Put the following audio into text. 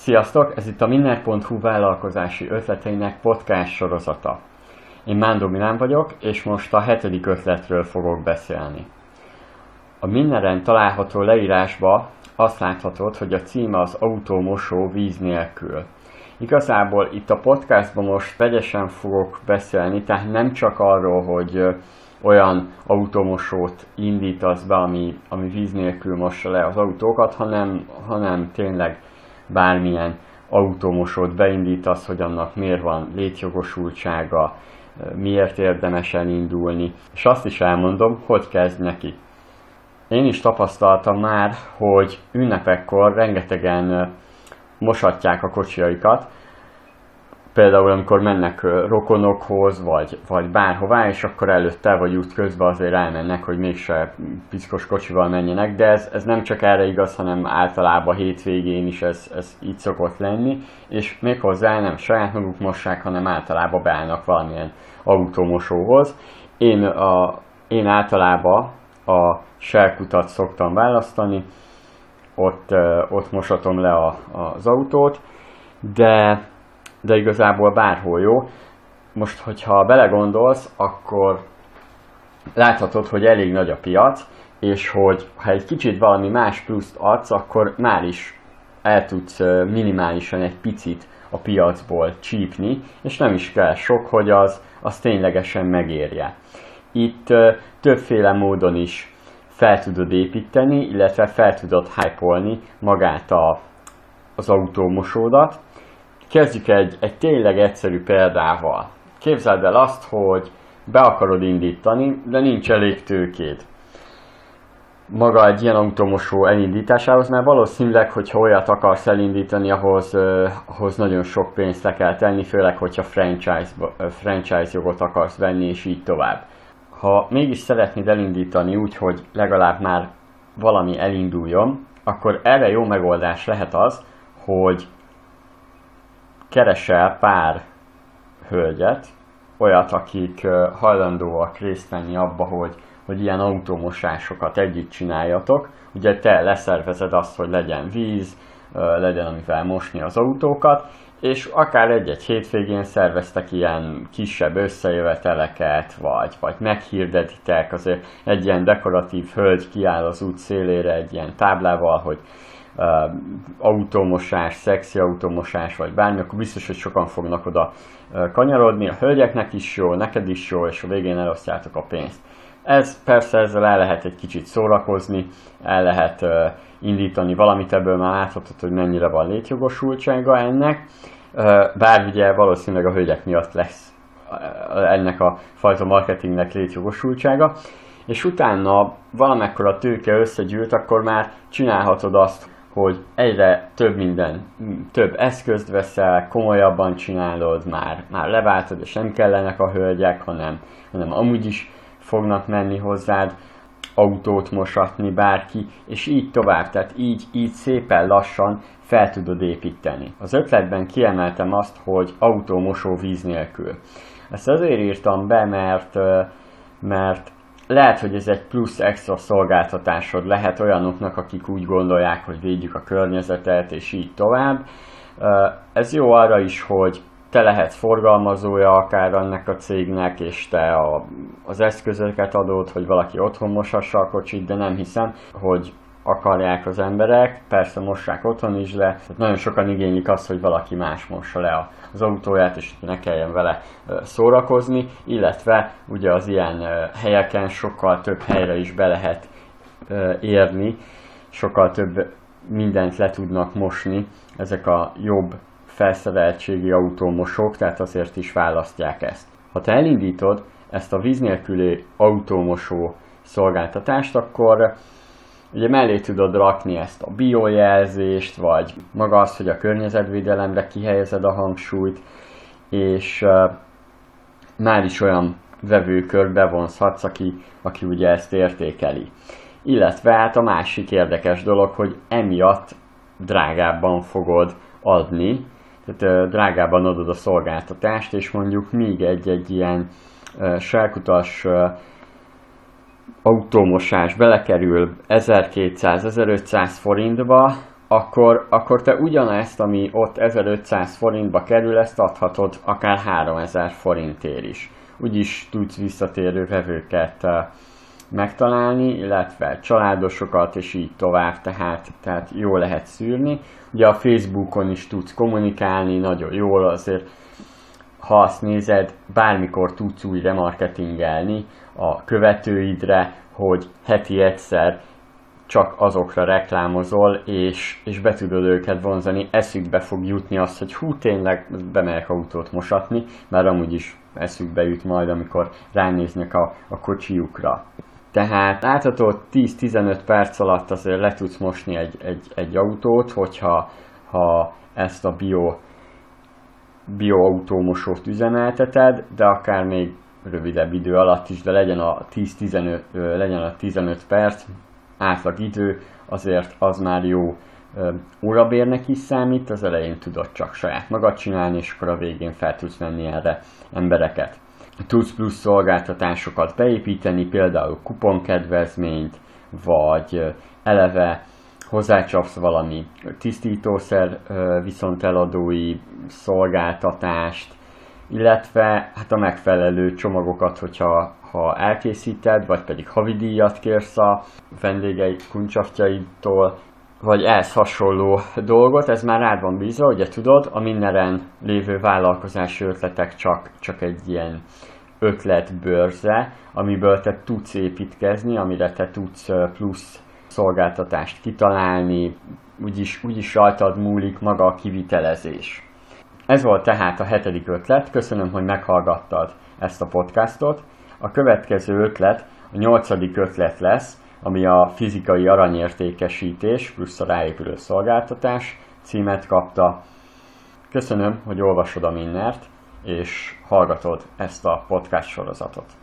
Sziasztok! Ez itt a Minner.hu vállalkozási ötleteinek podcast sorozata. Én Mándó Milán vagyok, és most a 7. ötletről fogok beszélni. A Minneren található leírásba azt láthatod, hogy a címe az autómosó víz nélkül. Igazából itt a podcastban most vegyesen fogok beszélni, tehát nem csak arról, hogy olyan automosót indítasz be, ami víz nélkül mossa le az autókat, hanem tényleg bármilyen automosót beindítasz, hogy annak miért van létjogosultsága, miért érdemes elindulni. És azt is elmondom, hogy kezd neki. Én is tapasztaltam már, hogy ünnepekkor rengetegen mosatják a kocsijaikat, például amikor mennek rokonokhoz, vagy bárhová, és akkor előtte vagy út közben azért elmennek, hogy mégse piszkos kocsival menjenek, de ez nem csak erre igaz, hanem általában hétvégén is ez így szokott lenni, és méghozzá nem saját maguk mossák, hanem általában beállnak valamilyen automosóhoz. Én általában a selkutat szoktam választani, ott mosatom le az autót, de igazából bárhol jó. Most, hogyha belegondolsz, akkor láthatod, hogy elég nagy a piac, és hogy ha egy kicsit valami más pluszt adsz, akkor már is el tudsz minimálisan egy picit a piacból csípni, és nem is kell sok, hogy az ténylegesen megérje. Itt többféle módon is fel tudod építeni, illetve fel tudod hype-olni magát az autómosódat. Kezdjük egy tényleg egyszerű példával. Képzeld el azt, hogy be akarod indítani, de nincs elég tőkéd. Maga egy ilyen automosó elindításához, mert valószínűleg, hogyha olyat akarsz elindítani, ahhoz nagyon sok pénzt le kell tenni, főleg, hogyha franchise jogot akarsz venni, és így tovább. Ha mégis szeretnéd elindítani úgy, hogy legalább már valami elinduljon, akkor erre jó megoldás lehet az, hogy keresel pár hölgyet, olyat, akik hajlandóak részt venni abba, hogy ilyen automosásokat együtt csináljatok. Ugye te leszervezed azt, hogy legyen víz, legyen amivel mosni az autókat, és akár egy-egy hétvégén szerveztek ilyen kisebb összejöveteleket, vagy meghirdetitek, azért egy ilyen dekoratív hölgy kiáll az út szélére egy ilyen táblával, hogy automosás, szexi automosás, vagy bármi, akkor biztos, hogy sokan fognak oda kanyarodni. A hölgyeknek is jó, neked is jó, és a végén elosztjátok a pénzt. Persze ezzel el lehet egy kicsit szórakozni, el lehet indítani valamit, ebből már láthatod, hogy mennyire van létjogosultsága ennek, bár ugye valószínűleg a hölgyek miatt lesz ennek a fajta marketingnek létjogosultsága, és utána valamekkora tőke összegyűlt, akkor már csinálhatod azt, hogy egyre több eszközt veszel, komolyabban csinálod, már leváltod, és nem kellenek a hölgyek, hanem amúgy is fognak menni hozzád autót mosatni bárki, és így tovább, tehát így szépen lassan fel tudod építeni. Az ötletben kiemeltem azt, hogy autómosó víz nélkül. Ezt azért írtam be, mert lehet, hogy ez egy plusz extra szolgáltatásod lehet olyanoknak, akik úgy gondolják, hogy védjük a környezetet, és így tovább. Ez jó arra is, hogy te lehetsz forgalmazója akár ennek a cégnek, és te az eszközöket adod, hogy valaki otthon moshassa a kocsit, de nem hiszem, hogy akarják az emberek. Persze mossák otthon is le, tehát nagyon sokan igénylik azt, hogy valaki más mossa le az autóját, és ne kelljen vele szórakozni, illetve ugye az ilyen helyeken sokkal több helyre is be lehet érni, sokkal több mindent le tudnak mosni ezek a jobb felszereltségi autómosók, tehát azért is választják ezt. Ha te elindítod ezt a víz nélküli autómosó szolgáltatást, akkor ugye mellé tudod rakni ezt a biojelzést, vagy maga az, hogy a környezetvédelemre kihelyezed a hangsúlyt, és már is olyan vevőkör bevonzhatsz, aki ugye ezt értékeli. Illetve hát a másik érdekes dolog, hogy emiatt drágábban fogod adni, tehát drágában adod a szolgáltatást, és mondjuk még egy ilyen selkutas autómosás belekerül 1200-1500 forintba, akkor te ugyanezt, ami ott 1500 forintba kerül, ezt adhatod akár 3000 forintért is. Úgyis tudsz visszatérő vevőket megtalálni, illetve családosokat, és így tovább, tehát jól lehet szűrni. Ugye a Facebookon is tudsz kommunikálni, nagyon jól azért, ha azt nézed, bármikor tudsz úgy remarketingelni a követőidre, hogy heti egyszer csak azokra reklámozol, és be tudod őket vonzani, eszükbe fog jutni azt, hogy hú, tényleg bemegyek autót mosatni, mert amúgy is eszükbe jut majd, amikor ránéznek a kocsiukra. Tehát látható, 10-15 perc alatt azért le tudsz mosni egy autót, hogyha ezt a bioautómosót üzemelteted, de akár még rövidebb idő alatt is, de legyen a 15 perc átlag idő, azért az már jó órabérnek is számít, az elején tudod csak saját magad csinálni, és akkor a végén fel tudsz venni erre embereket. Tudsz plusz szolgáltatásokat beépíteni, például kuponkedvezményt, vagy eleve hozzácsapsz valami tisztítószer viszonteladói szolgáltatást, illetve hát a megfelelő csomagokat, hogyha elkészíted, vagy pedig havidíjat kérsz a vendégeid, kuncsaftjaidtól, vagy ehhez hasonló dolgot, ez már rád van bízva, ugye tudod, a Minneren lévő vállalkozási ötletek csak egy ilyen ötletbörze, amiből te tudsz építkezni, amire te tudsz plusz szolgáltatást kitalálni, úgyis rajtad múlik maga a kivitelezés. Ez volt tehát a 7. ötlet, köszönöm, hogy meghallgattad ezt a podcastot. A következő ötlet a 8. ötlet lesz, ami a fizikai aranyértékesítés plusz a ráépülő szolgáltatás címet kapta. Köszönöm, hogy olvasod a Minnert, és hallgatod ezt a podcast sorozatot.